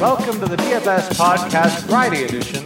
Welcome to the DFS Podcast Friday edition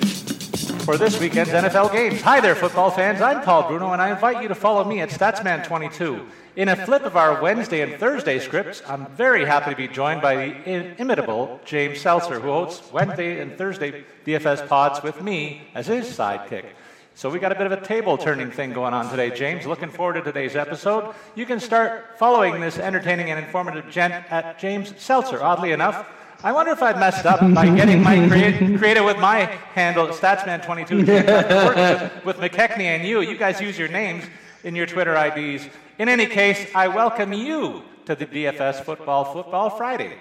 for this weekend's NFL games. Hi there, football fans. I'm Paul Bruno, and I invite you to follow me at Statsman22. In a flip of our Wednesday and Thursday scripts, I'm very happy to be joined by the inimitable James Seltzer, who hosts Wednesday and Thursday DFS pods with me as his sidekick. So we got a bit of a table-turning thing going on today, James. Looking forward to today's episode. You can start following this entertaining and informative gent at James Seltzer. Oddly enough, I wonder if I messed up by getting my creative with my handle, Statsman22, with McKechnie and you. You guys use your names in your Twitter IDs. In any case, I welcome you to the DFS Football Friday.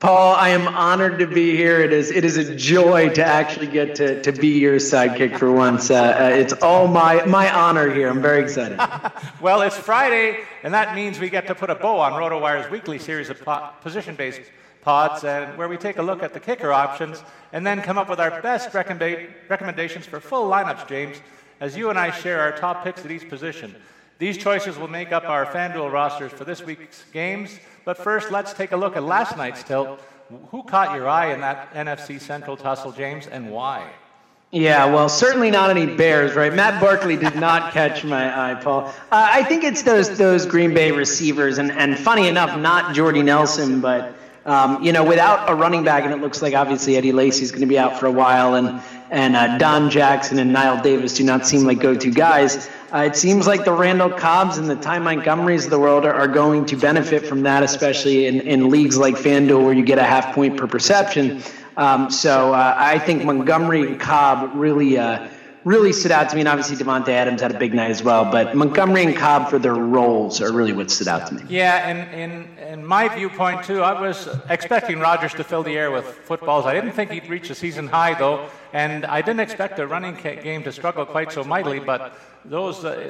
Paul, I am honored to be here. It is a joy to actually get to be your sidekick for once. It's all my honor here. I'm very excited. Well, it's Friday, and that means we get to put a bow on RotoWire's weekly series of position-based pods, and where we take a look at the kicker options and then come up with our best recommendations for full lineups, James, as you and I share our top picks at each position. These choices will make up our FanDuel rosters for this week's games, but first let's take a look at last night's tilt. Who caught your eye in that NFC Central tussle, James, and why? Yeah, well, certainly not any Bears, right? Matt Barkley did not catch my eye, Paul. I think it's those Green Bay receivers, and funny enough, not Jordy Nelson, but without a running back, and it looks like obviously Eddie Lacy's going to be out for a while, and Don Jackson and Niall Davis do not seem like go-to guys. It seems like the Randall Cobbs and the Ty Montgomerys of the world are going to benefit from that, especially in leagues like FanDuel where you get a half point per perception. So I think Montgomery and Cobb really stood out to me, and obviously Devontae Adams had a big night as well, but Montgomery and Cobb for their roles are really what stood out to me. Yeah, and in my viewpoint too, I was expecting Rodgers to fill the air with footballs. I didn't think he'd reach a season high though, and I didn't expect the running game to struggle quite so mightily, but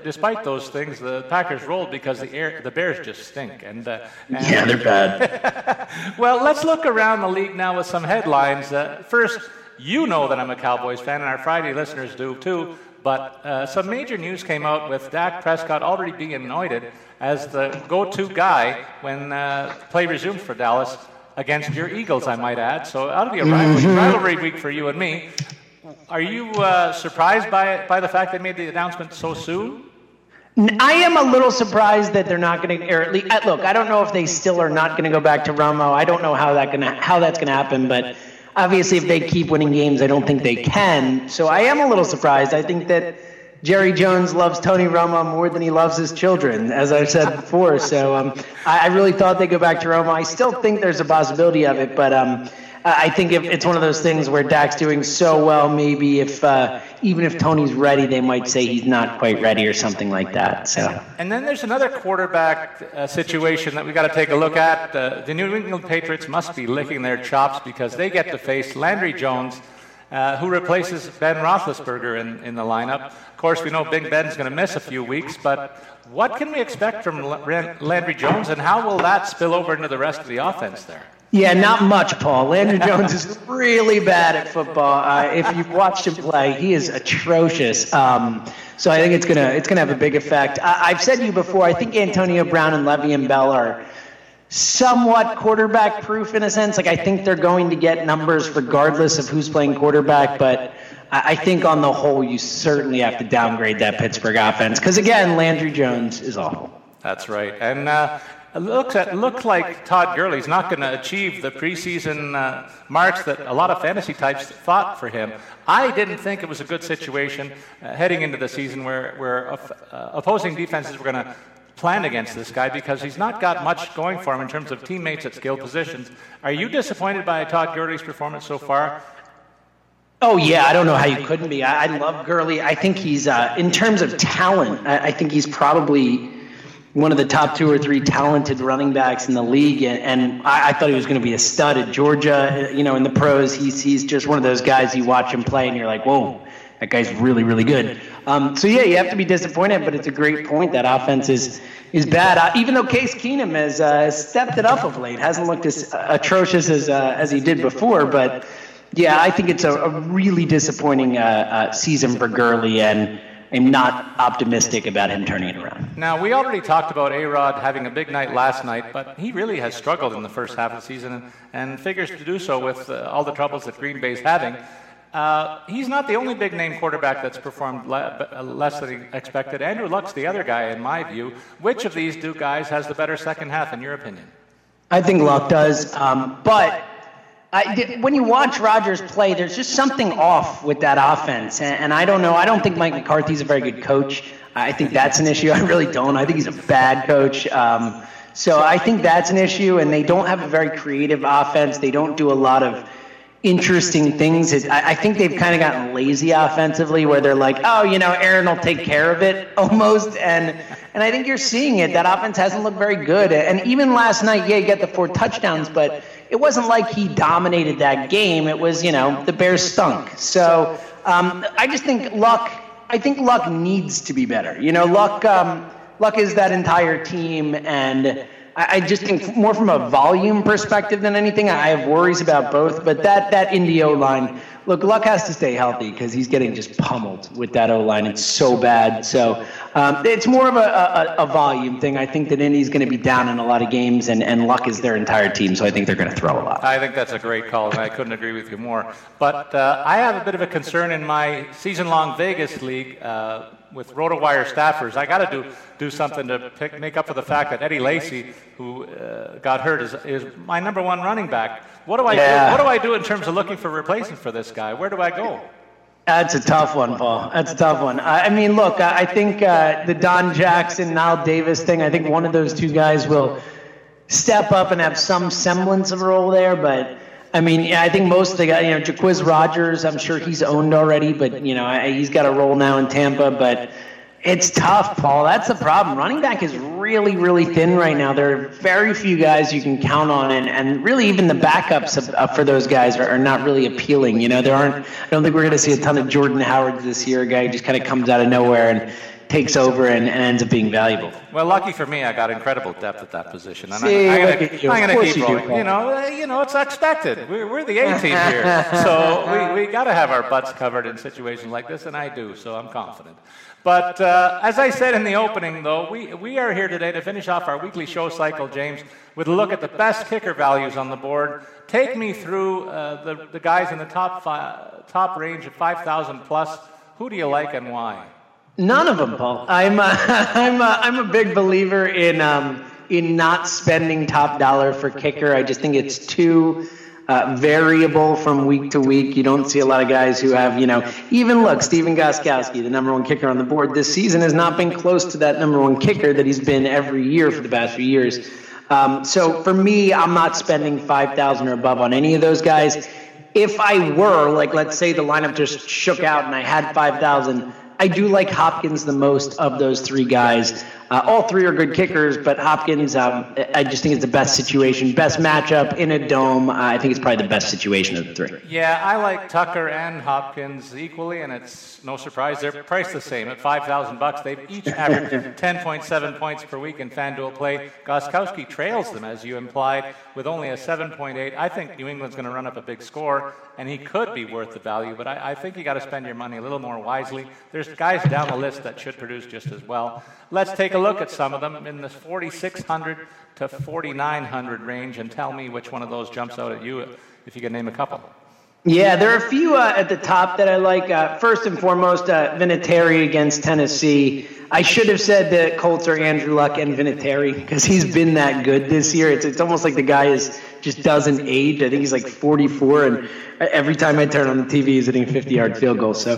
despite those things, the Packers rolled because the Bears just stink. And yeah, they're bad. Well, let's look around the league now with some headlines. First, you know that I'm a Cowboys fan, and our Friday listeners do too, but some major news came out with Dak Prescott already being anointed as the go-to guy when play resumes for Dallas against your Eagles, I might add. So that'll be a rivalry week for you and me. Are you surprised by the fact they made the announcement so soon? I am a little surprised that they're not going to, or at least, look, I don't know if they still are not going to go back to Romo. I don't know how that's going to happen, but obviously, if they keep winning games, I don't think they can. So I am a little surprised. I think that Jerry Jones loves Tony Romo more than he loves his children, as I've said before. So I really thought they'd go back to Romo. I still think there's a possibility of it, but I think if it's one of those things where Dak's doing so well, maybe if even if Tony's ready, they might say he's not quite ready or something like that. So. And then there's another quarterback situation that we got to take a look at. The New England Patriots must be licking their chops because they get to face Landry Jones, who replaces Ben Roethlisberger in the lineup. Of course, we know Big Ben's going to miss a few weeks, but what can we expect from Landry Jones, and how will that spill over into the rest of the offense there? Yeah, not much, Paul. Landry Jones is really bad at football. If you've watched him play, he is atrocious. So I think it's gonna have a big effect. I've said to you before, I think Antonio Brown and Le'Veon Bell are somewhat quarterback proof in a sense. Like I think they're going to get numbers regardless of who's playing quarterback, but I think on the whole you certainly have to downgrade that Pittsburgh offense because again, Landry Jones is awful. That's right. And It looks like Todd Gurley's not going to achieve the preseason marks that a lot of fantasy types thought for him. I didn't think it was a good situation heading into the season where opposing defenses were going to plan against this guy because he's not got much going for him in terms of teammates at skill positions. Are you disappointed by Todd Gurley's performance so far? Oh, yeah, I don't know how you couldn't be. I love Gurley. I think he's, in terms of talent, I think he's probably one of the top two or three talented running backs in the league, and I thought he was going to be a stud at Georgia. You know, in the pros, he's just one of those guys you watch him play, and you're like, whoa, that guy's really, really good. So, yeah, you have to be disappointed, but it's a great point. That offense is bad, even though Case Keenum has stepped it up of late. Hasn't looked as atrocious as he did before, but, yeah, I think it's a really disappointing season for Gurley, and I'm not optimistic about him turning it around. Now, we already talked about A-Rod having a big night last night, but he really has struggled in the first half of the season and figures to do so with all the troubles that Green Bay's having. He's not the only big-name quarterback that's performed less than expected. Andrew Luck's the other guy, in my view. Which of these two guys has the better second half, in your opinion? I think Luck does, but when you watch Rodgers play, there's just something off with that offense. And I don't know. I don't think Mike McCarthy's a very good coach. I think that's an issue. I really don't. I think he's a bad coach. So I think that's an issue. And they don't have a very creative offense. They don't do a lot of interesting things. I think they've kind of gotten lazy offensively where they're like, oh, you know, Aaron will take care of it almost. And I think you're seeing it. That offense hasn't looked very good. And even last night, yeah, you got the 4 touchdowns, but it wasn't like he dominated that game. It was, you know, the Bears stunk. So I just think Luck needs to be better. You know, Luck is that entire team, and I just think more from a volume perspective than anything. I have worries about both, but that Indy O-line, look, Luck has to stay healthy because he's getting just pummeled with that O-line. It's so bad. So it's more of a volume thing. I think that Indy's going to be down in a lot of games, and Luck is their entire team, so I think they're going to throw a lot. I think that's a great call, and I couldn't agree with you more. But I have a bit of a concern in my season-long Vegas league with RotoWire staffers. I got to do something to make up for the fact that Eddie Lacy, who got hurt, is my number one running back. What do I do? What do I do in terms of looking for replacement for this guy? Where do I go? That's a tough one, Paul. That's a tough one. I mean, look, I think the Don Jackson, Niall Davis thing, I think one of those two guys will step up and have some semblance of a role there. But, I mean, yeah, I think most of the guys, you know, Jacquizz Rodgers, I'm sure he's owned already, but, you know, he's got a role now in Tampa. But it's tough, Paul. That's the problem. Running back is really, really thin right now. There are very few guys you can count on, and really even the backups for those guys are not really appealing. You know, I don't think we're going to see a ton of Jordan Howard this year. A guy who just kind of comes out of nowhere and takes over and ends up being valuable. Well, lucky for me, I got incredible depth at that position. And I'm going to keep rolling. You know, it's expected. We're the A team here. So we got to have our butts covered in situations like this, and I do, so I'm confident. But as I said in the opening, though, we are here today to finish off our weekly show cycle, James, with a look at the best kicker values on the board. Take me through the guys in the top range of 5,000 plus. Who do you like and why? None of them, Paul. I'm a big believer in not spending top dollar for kicker. I just think it's too variable from week to week. You don't see a lot of guys who have, you know, even look, Steven Gostkowski, the number one kicker on the board this season, has not been close to that number one kicker that he's been every year for the past few years. So for me, I'm not spending 5,000 or above on any of those guys. If I were, like, let's say the lineup just shook out and I had 5,000, I do like Hopkins the most of those three guys. All three are good kickers, but Hopkins, I just think it's the best situation, best matchup in a dome. I think it's probably the best situation of the three. Yeah, I like Tucker and Hopkins equally, and it's no surprise they're priced the same at $5,000. They've each averaged 10.7 points per week in FanDuel play. Gostkowski trails them, as you implied, with only a 7.8. I think New England's going to run up a big score, and he could be worth the value, but I think you got to spend your money a little more wisely. There's guys down the list that should produce just as well. Let's take a look at some of them in the 4,600 to 4,900 range and tell me which one of those jumps out at you, if you can name a couple. Yeah, there are a few at the top that I like. First and foremost, Vinatieri against Tennessee. I should have said that Colts are Andrew Luck and Vinatieri because he's been that good this year. It's almost like the guy is just doesn't age. I think he's like 44, and every time I turn on the TV, he's hitting a 50-yard field goal. So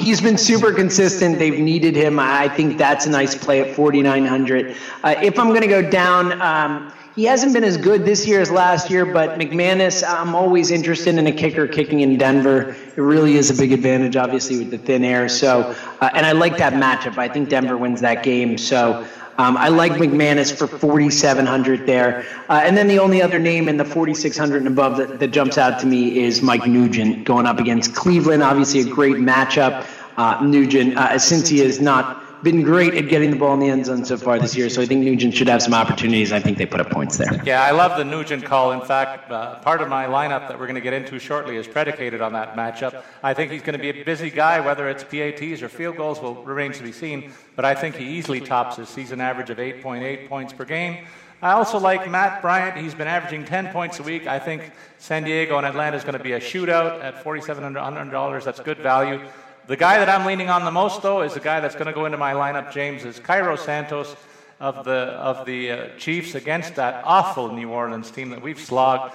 he's been super consistent. They've needed him. I think that's a nice play at 4,900. If I'm going to go down, he hasn't been as good this year as last year, but McManus, I'm always interested in a kicker kicking in Denver. It really is a big advantage, obviously, with the thin air. So, and I like that matchup. I think Denver wins that game. So I like McManus for 4,700 there. And then the only other name in the 4,600 and above that jumps out to me is Mike Nugent going up against Cleveland. Obviously a great matchup. Nugent, since he is not been great at getting the ball in the end zone so far this year, so I think Nugent should have some opportunities. I think they put up points there. Yeah, I love the Nugent call. In fact, part of my lineup that we're going to get into shortly is predicated on that matchup. I think he's going to be a busy guy, whether it's PATs or field goals will remains to be seen, but I think he easily tops his season average of 8.8 points per game. I also like Matt Bryant. He's been averaging 10 points a week. I think San Diego and Atlanta is going to be a shootout at $4,700. That's good value. The guy that I'm leaning on the most, though, is the guy that's going to go into my lineup, James, is Cairo Santos of the Chiefs against that awful New Orleans team that we've slogged.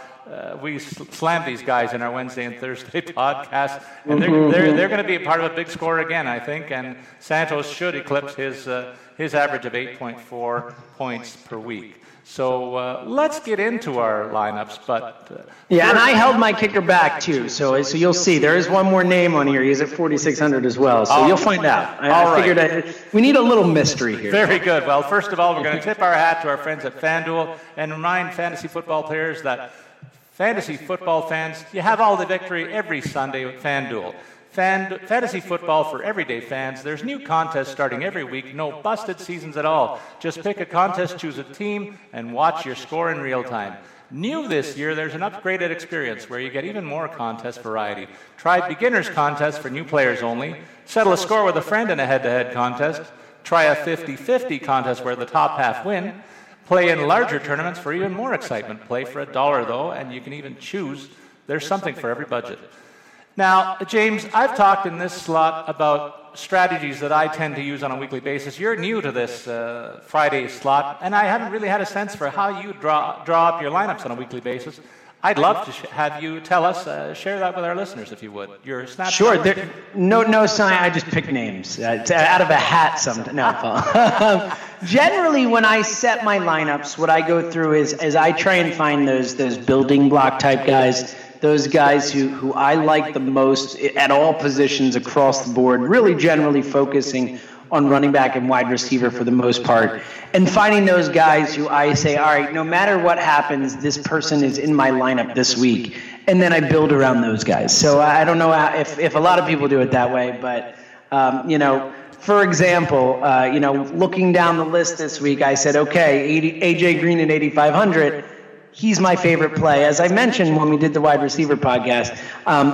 We slammed these guys in our Wednesday and Thursday podcast, and they're going to be a part of a big score again, I think, and Santos should eclipse his average of 8.4 points per week. So let's get into our lineups. But yeah, and I held my kicker back, too. So you'll see. There is one more name on here. He's at 4,600 as well. So you'll find out. I figured we need a little mystery here. Very good. Well, first of all, we're going to tip our hat to our friends at FanDuel and remind fantasy football players that fantasy football fans, you have all the victory every Sunday with FanDuel. Fantasy football for everyday fans. There's new contests starting every week. No busted seasons at all. Just pick a contest, choose a team, and watch your score in real time. New this year, there's an upgraded experience where you get even more contest variety. Try beginners contests for new players only. Settle a score with a friend in a head-to-head contest. Try a 50-50 contest where the top half win. Play in larger tournaments for even more excitement. Play for $1, though, and you can even choose. There's something for every budget. Now, James, I've talked in this slot about strategies that I tend to use on a weekly basis. You're new to this Friday slot, and I haven't really had a sense for how you draw up your lineups on a weekly basis. I'd love to have you tell us, share that with our listeners, if you would. Your Snapchat. Sure. No sign. I just pick names out of a hat sometimes. No, Paul. Generally, when I set my lineups, what I go through is I try and find those building block type guys. Those guys who I like the most at all positions across the board, really generally focusing on running back and wide receiver for the most part, and finding those guys who I say, all right, no matter what happens, this person is in my lineup this week, and then I build around those guys. So I don't know if a lot of people do it that way, but, for example, looking down the list this week, I said, okay, A.J. Green at 8,500, he's my favorite play. As I mentioned when we did the wide receiver podcast,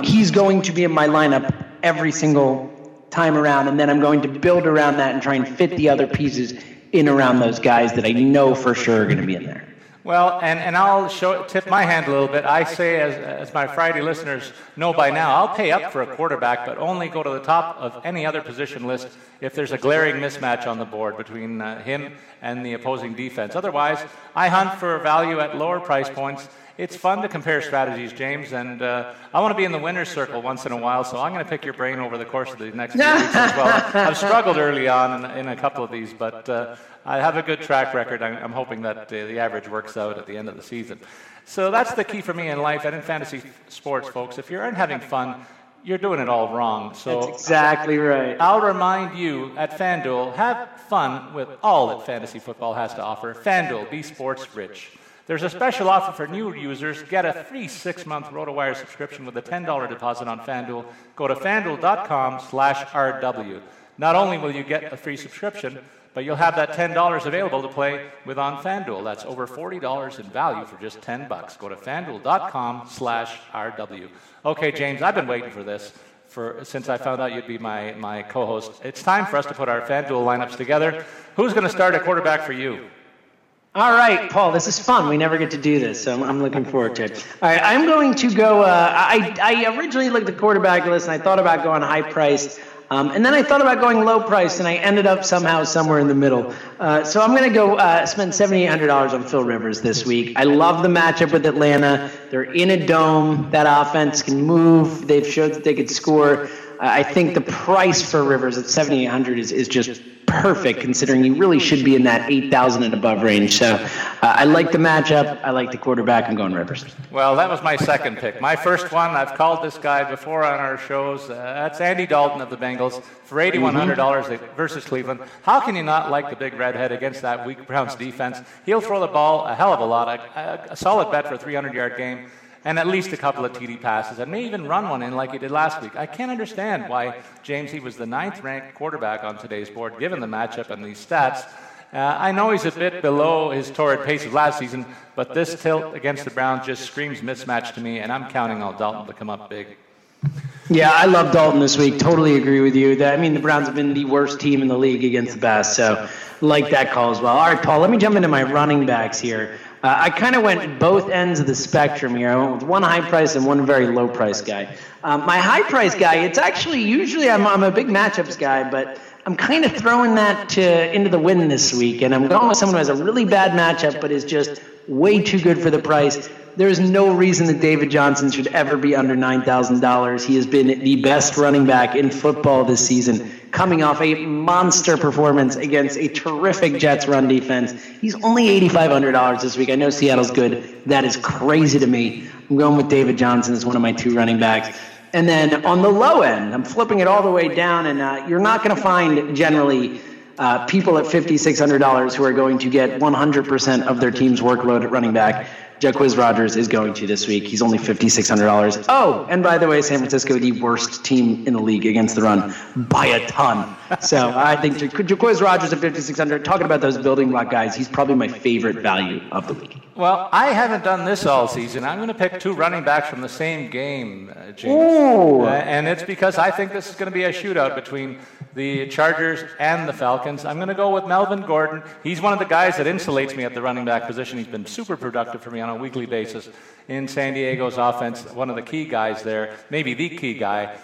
he's going to be in my lineup every single time around, and then I'm going to build around that and try and fit the other pieces in around those guys that I know for sure are going to be in there. Well, and I'll tip my hand a little bit. I say, as my Friday listeners know by now, I'll pay up for a quarterback, but only go to the top of any other position list if there's a glaring mismatch on the board between him and the opposing defense. Otherwise, I hunt for value at lower price points. It's fun to compare strategies, James, and I want to be in the winner's circle once in a while, so I'm going to pick your brain over the course of the next few weeks as well. I've struggled early on in a couple of these, but I have a good track record. I'm hoping that the average works out at the end of the season. So that's the key for me in life and in fantasy sports, folks. If you aren't having fun, you're doing it all wrong. So that's exactly right. I'll remind you at FanDuel, have fun with all that fantasy football has to offer. FanDuel, be sports rich. There's a special offer for new users. Get a free 6-month RotoWire subscription with a $10 deposit on FanDuel. Go to FanDuel.com/RW. Not only will you get a free subscription, but you'll have that $10 available to play with on FanDuel. That's over $40 in value for just $10. Go to FanDuel.com/RW. Okay, James, I've been waiting for this since I found out you'd be my co-host. It's time for us to put our FanDuel lineups together. Who's going to start a quarterback for you? All right, Paul, this is fun. We never get to do this, so I'm looking forward to it. All right, I'm going to go I originally looked at the quarterback list, and I thought about going high-priced. And then I thought about going low-priced, and I ended up somewhere in the middle. So I'm going to go spend $7,800 on Phil Rivers this week. I love the matchup with Atlanta. They're in a dome. That offense can move. They've showed that they could score. I think the price for Rivers at $7,800 is just perfect, considering you really should be in that $8,000 and above range. So I like the matchup. I like the quarterback. I'm going Rivers. Well, that was my second pick. My first one, I've called this guy before on our shows. That's Andy Dalton of the Bengals for $8,100 versus Cleveland. How can you not like the big redhead against that weak Browns defense? He'll throw the ball a hell of a lot. A solid bet for a 300-yard game. And at least a couple of TD passes, and may even run one in like he did last week. I can't understand why, James, he was the ninth-ranked quarterback on today's board, given the matchup and these stats. I know he's a bit below his torrid pace of last season, but this tilt against the Browns just screams mismatch to me, and I'm counting on Dalton to come up big. Yeah, I love Dalton this week. Totally agree with you. The Browns have been the worst team in the league against the pass, so like that call as well. All right, Paul, let me jump into my running backs here. I kind of went both ends of the spectrum here. I went with one high price and one very low price guy. My high price guy, it's actually usually I'm a big matchups guy, but I'm kind of throwing that into the wind this week, and I'm going with someone who has a really bad matchup but is just way too good for the price. There is no reason that David Johnson should ever be under $9,000. He has been the best running back in football this season, coming off a monster performance against a terrific Jets run defense. He's only $8,500 this week. I know Seattle's good. That is crazy to me. I'm going with David Johnson as one of my two running backs. And then on the low end, I'm flipping it all the way down, and you're not going to find generally people at $5,600 who are going to get 100% of their team's workload at running back. Jacquizz Rodgers is going to this week. He's only $5,600. Oh, and by the way, San Francisco, the worst team in the league against the run by a ton. So I think Jacquizz Rodgers at $5,600, talking about those building block guys, he's probably my favorite value of the week. Well, I haven't done this all season. I'm going to pick two running backs from the same game, James. And it's because I think this is going to be a shootout between the Chargers and the Falcons. I'm going to go with Melvin Gordon. He's one of the guys that insulates me at the running back position. He's been super productive for me on a weekly basis in San Diego's offense. One of the key guys there, maybe the key guy,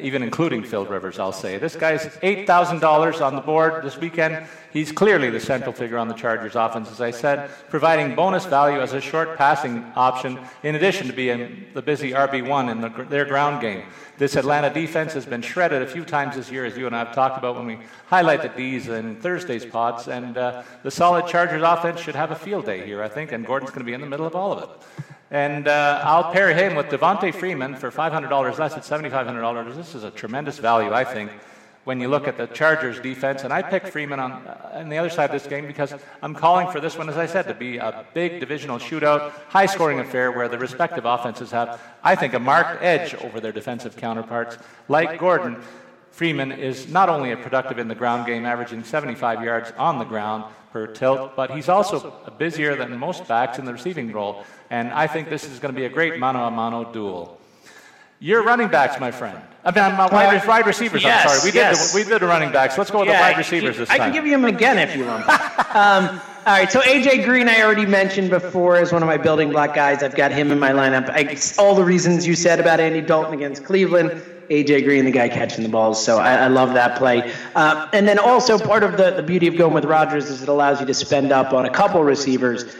even including Phil Rivers, I'll say. This guy's $8,000 on the board this weekend. He's clearly the central figure on the Chargers offense, as I said, providing bonus value as a short passing option in addition to being the busy RB1 in their ground game. This Atlanta defense has been shredded a few times this year, as you and I have talked about when we highlight the D's in Thursday's pods, and the solid Chargers offense should have a field day here, I think, and Gordon's going to be in the middle of all of it. And I'll pair him with Devontae Freeman for $500 less at $7,500. This is a tremendous value, I think, when you look at the Chargers defense. And I pick Freeman on the other side of this game because I'm calling for this one, as I said, to be a big divisional shootout, high-scoring affair where the respective offenses have, I think, a marked edge over their defensive counterparts. Like Gordon, Freeman is not only a productive in the ground game, averaging 75 yards on the ground per tilt, but he's also busier than most backs in the receiving role, and I think this is going to be a great mano-a-mano duel. Your running backs, my friend. I mean, wide receivers, yes, I'm sorry. We did the running backs. Let's go with the wide receivers this time. I can give you them again if you want. All right, so A.J. Green I already mentioned before as one of my building block guys. I've got him in my lineup. All the reasons you said about Andy Dalton against Cleveland, A.J. Green, the guy catching the balls, so I love that play. And then also part of the beauty of going with Rodgers is it allows you to spend up on a couple receivers.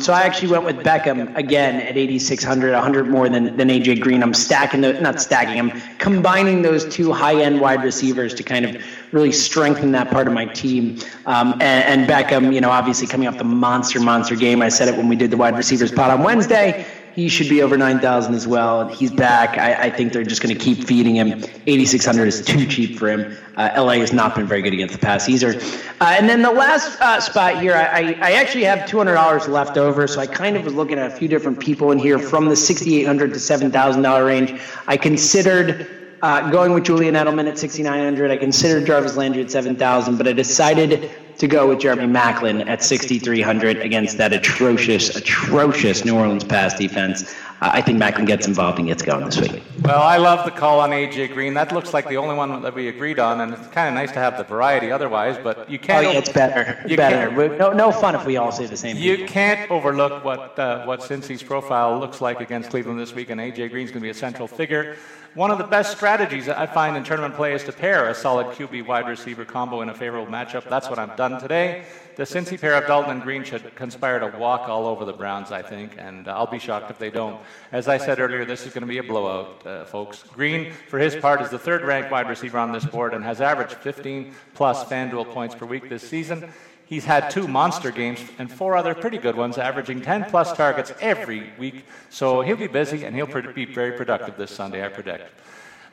So I actually went with Beckham again at $8,600, $100 more than A.J. Green. I'm combining those two high-end wide receivers to kind of really strengthen that part of my team. And Beckham, obviously coming off the monster game. I said it when we did the wide receivers pod on Wednesday. He should be over $9,000 as well. He's back. I think they're just going to keep feeding him. $8,600 is too cheap for him. L.A. has not been very good against the pass either. And then the last spot here, I actually have $200 left over, so I kind of was looking at a few different people in here from the $6,800 to $7,000 range. I considered going with Julian Edelman at $6,900. I considered Jarvis Landry at $7,000, but I decided to go with Jeremy Maclin at $6,300 against that atrocious New Orleans pass defense. I think Macklin gets involved and gets going this week. Well, I love the call on A.J. Green. That looks like the only one that we agreed on, and it's kind of nice to have the variety otherwise, but you can't... Oh, yeah, it's better. Better. No fun if we all say the same thing. You can't overlook what Cincy's profile looks like against Cleveland this week, and A.J. Green's going to be a central figure. One of the best strategies that I find in tournament play is to pair a solid QB wide receiver combo in a favorable matchup. That's what I've done today. The Cincy pair of Dalton and Green should conspire to walk all over the Browns, I think, and I'll be shocked if they don't. As I said earlier, this is going to be a blowout, folks. Green, for his part, is the third-ranked wide receiver on this board and has averaged 15-plus FanDuel points per week this season. He's had two monster games and four other pretty good ones, averaging 10-plus targets every week. So he'll be busy, and he'll be very productive this Sunday, I predict.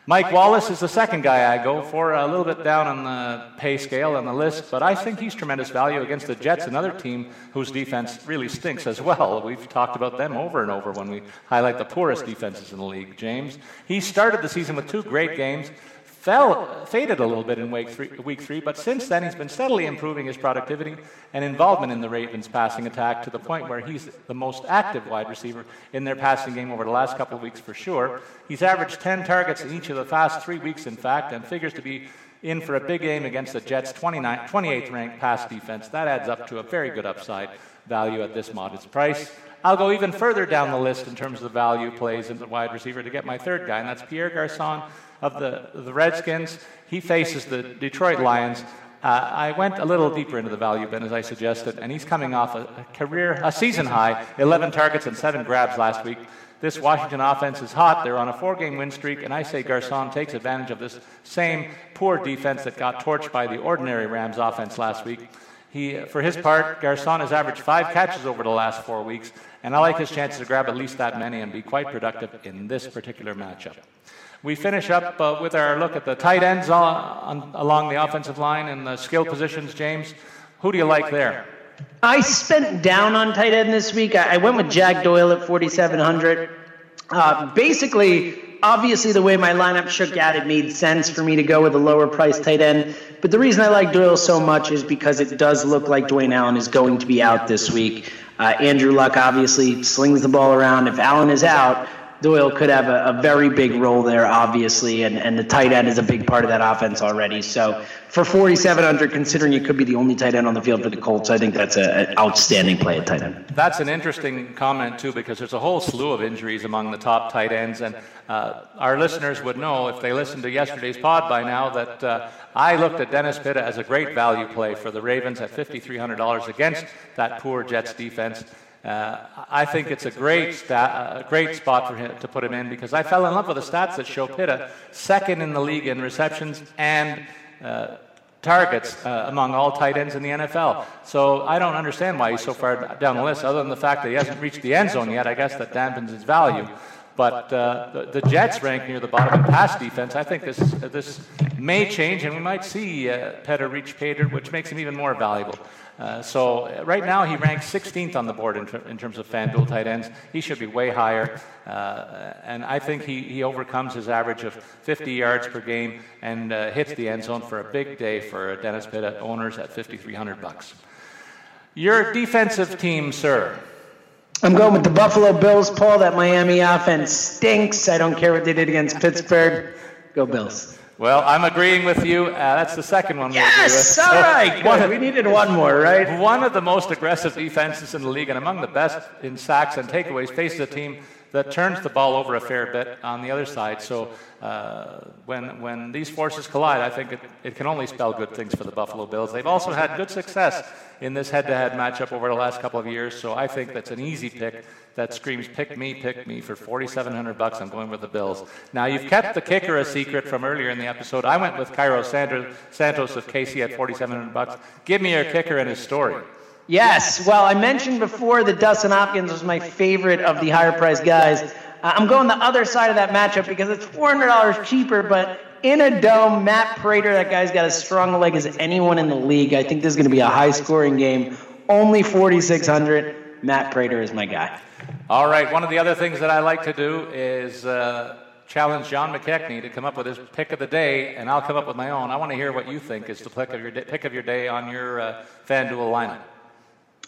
Mike Wallace is the second guy I go for, a little bit down on the pay scale on the list, but I think he's tremendous value against the Jets, another team whose defense really stinks as well. We've talked about them over and over when we highlight the poorest defenses in the league, James. He started the season with two great games. Faded a little bit in week three, but since then he's been steadily improving his productivity and involvement in the Ravens' passing attack to the point where he's the most active wide receiver in their passing game over the last couple of weeks for sure. He's averaged 10 targets in each of the past 3 weeks, in fact, and figures to be in for a big game against the Jets' 28th-ranked pass defense. That adds up to a very good upside value at this modest price. I'll go even further down the list in terms of the value plays in the wide receiver to get my third guy, and that's Pierre Garçon of the Redskins. He faces the Detroit Lions. I went a little deeper into the value bin, as I suggested, and he's coming off a season-high, 11 targets and 7 grabs last week. This Washington offense is hot. They're on a 4-game win streak, and I say Garçon takes advantage of this same poor defense that got torched by the ordinary Rams offense last week. For his part, Garçon has averaged 5 catches over the last 4 weeks, and I like his chances to grab at least that many and be quite productive in this particular matchup. We finish up with our look at the tight ends along the offensive line and the skill positions. James, who do you like there? I spent down on tight end this week. I went with Jack Doyle at 4,700. Obviously the way my lineup shook out, it made sense for me to go with a lower price tight end. But the reason I like Doyle so much is because it does look like Dwayne Allen is going to be out this week. Andrew Luck obviously slings the ball around. If Allen is out, Doyle could have a very big role there, obviously, and the tight end is a big part of that offense already. So for 4,700, considering it could be the only tight end on the field for the Colts, I think that's an outstanding play at tight end. That's an interesting comment, too, because there's a whole slew of injuries among the top tight ends, and our listeners would know if they listened to yesterday's pod by now that I looked at Dennis Pitta as a great value play for the Ravens at $5,300 against that poor Jets defense. I think it's a great spot for him to put him in because I fell in love with the stats that show Pitta second in the league in receptions and targets among all tight ends in the NFL. So I don't understand why he's so far down the list, other than the fact that he hasn't reached the end zone yet. I guess that dampens his value. But the Jets rank near the bottom in pass defense. I think this may change, and we might see Pitta reach Pater, which makes him even more valuable. So right now he ranks 16th on the board in terms of FanDuel tight ends. He should be way higher, and I think he overcomes his average of 50 yards per game and hits the end zone for a big day for Dennis Pitta owners at $5,300. Your defensive team, sir. I'm going with the Buffalo Bills, Paul. That Miami offense stinks. I don't care what they did against Pittsburgh. Go Bills. Well, I'm agreeing with you. That's the second one. Yes, all right. We needed one more, right? One of the most aggressive defenses in the league and among the best in sacks and takeaways faces a team that turns the ball over a fair bit on the other side. So when these forces collide, I think it can only spell good things for the Buffalo Bills. They've also had good success in this head-to-head matchup over the last couple of years, so I think that's an easy pick that screams, pick me for $4,700. I'm going with the Bills. Now, you've kept the kicker a secret from earlier in the episode. I went with Cairo Santos of KC at $4,700. Give me your kicker and his story. Yes. Well, I mentioned before that Dustin Hopkins was my favorite of the higher-priced guys. I'm going the other side of that matchup because it's $400 cheaper, but in a dome, Matt Prater, that guy's got as strong a leg as anyone in the league. I think this is going to be a high-scoring game. Only $4,600. Matt Prater is my guy. All right. One of the other things that I like to do is challenge John McKechnie to come up with his pick of the day, and I'll come up with my own. I want to hear what you think is the pick of your day on your FanDuel lineup.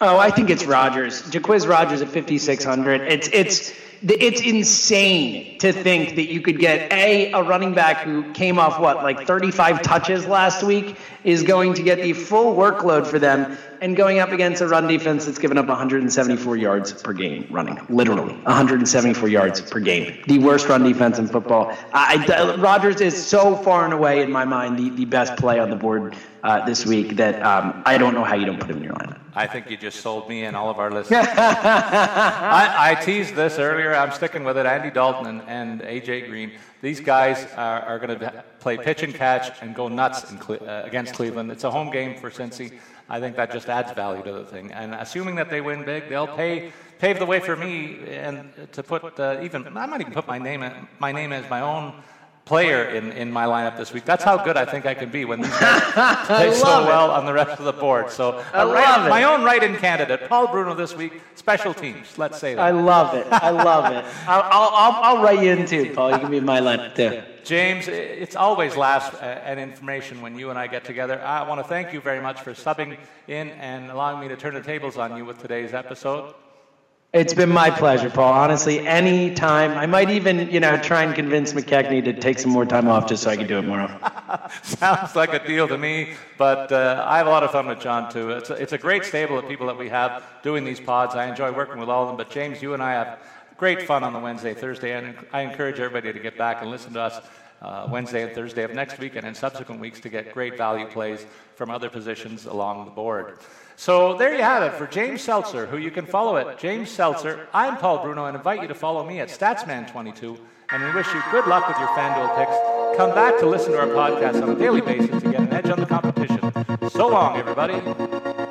Oh, I think it's Rodgers. Jacquizz Rodgers at $5,600. It's it's insane to think that you could get a running back who came off like 35 touches last week is going to get the full workload for them and going up against a run defense that's given up 174 yards per game running, literally 174 yards per game. The worst run defense in football. Rodgers is so far and away in my mind the best play on the board this week that I don't know how you don't put him in your lineup. I think you just sold me and all of our listeners. I teased this earlier. I'm sticking with it. Andy Dalton and A.J. Green. These guys are going to play pitch and catch and go nuts against Cleveland. It's a home game for Cincy. I think that just adds value to the thing. And assuming that they win big, they'll pave the way for me and to put I might even put my name as my own player in my lineup this week. That's how good I think I can be when these guys play so well on the rest of the board. So my own write-in candidate, Paul Bruno this week, special teams, let's say that. I love it. I love it. I'll write you in too, Paul. You can be in my lineup too. James, it's always laughs and information when you and I get together. I want to thank you very much for subbing in and allowing me to turn the tables on you with today's episode. It's been my pleasure, Paul. Honestly, any time. I might even, try and convince McKechnie to take some more time off just so I can do it more often. Sounds like a deal to me, but I have a lot of fun with John, too. It's a great stable of people that we have doing these pods. I enjoy working with all of them, but James, you and I have great fun on the Wednesday, Thursday, and I encourage everybody to get back and listen to us Wednesday and Thursday of next week and in subsequent weeks to get great value plays from other positions along the board. So there you have it for James Seltzer, who you can follow at James Seltzer. I'm Paul Bruno and invite you to follow me at Statsman22, and we wish you good luck with your FanDuel picks. Come back to listen to our podcast on a daily basis to get an edge on the competition. So long, everybody.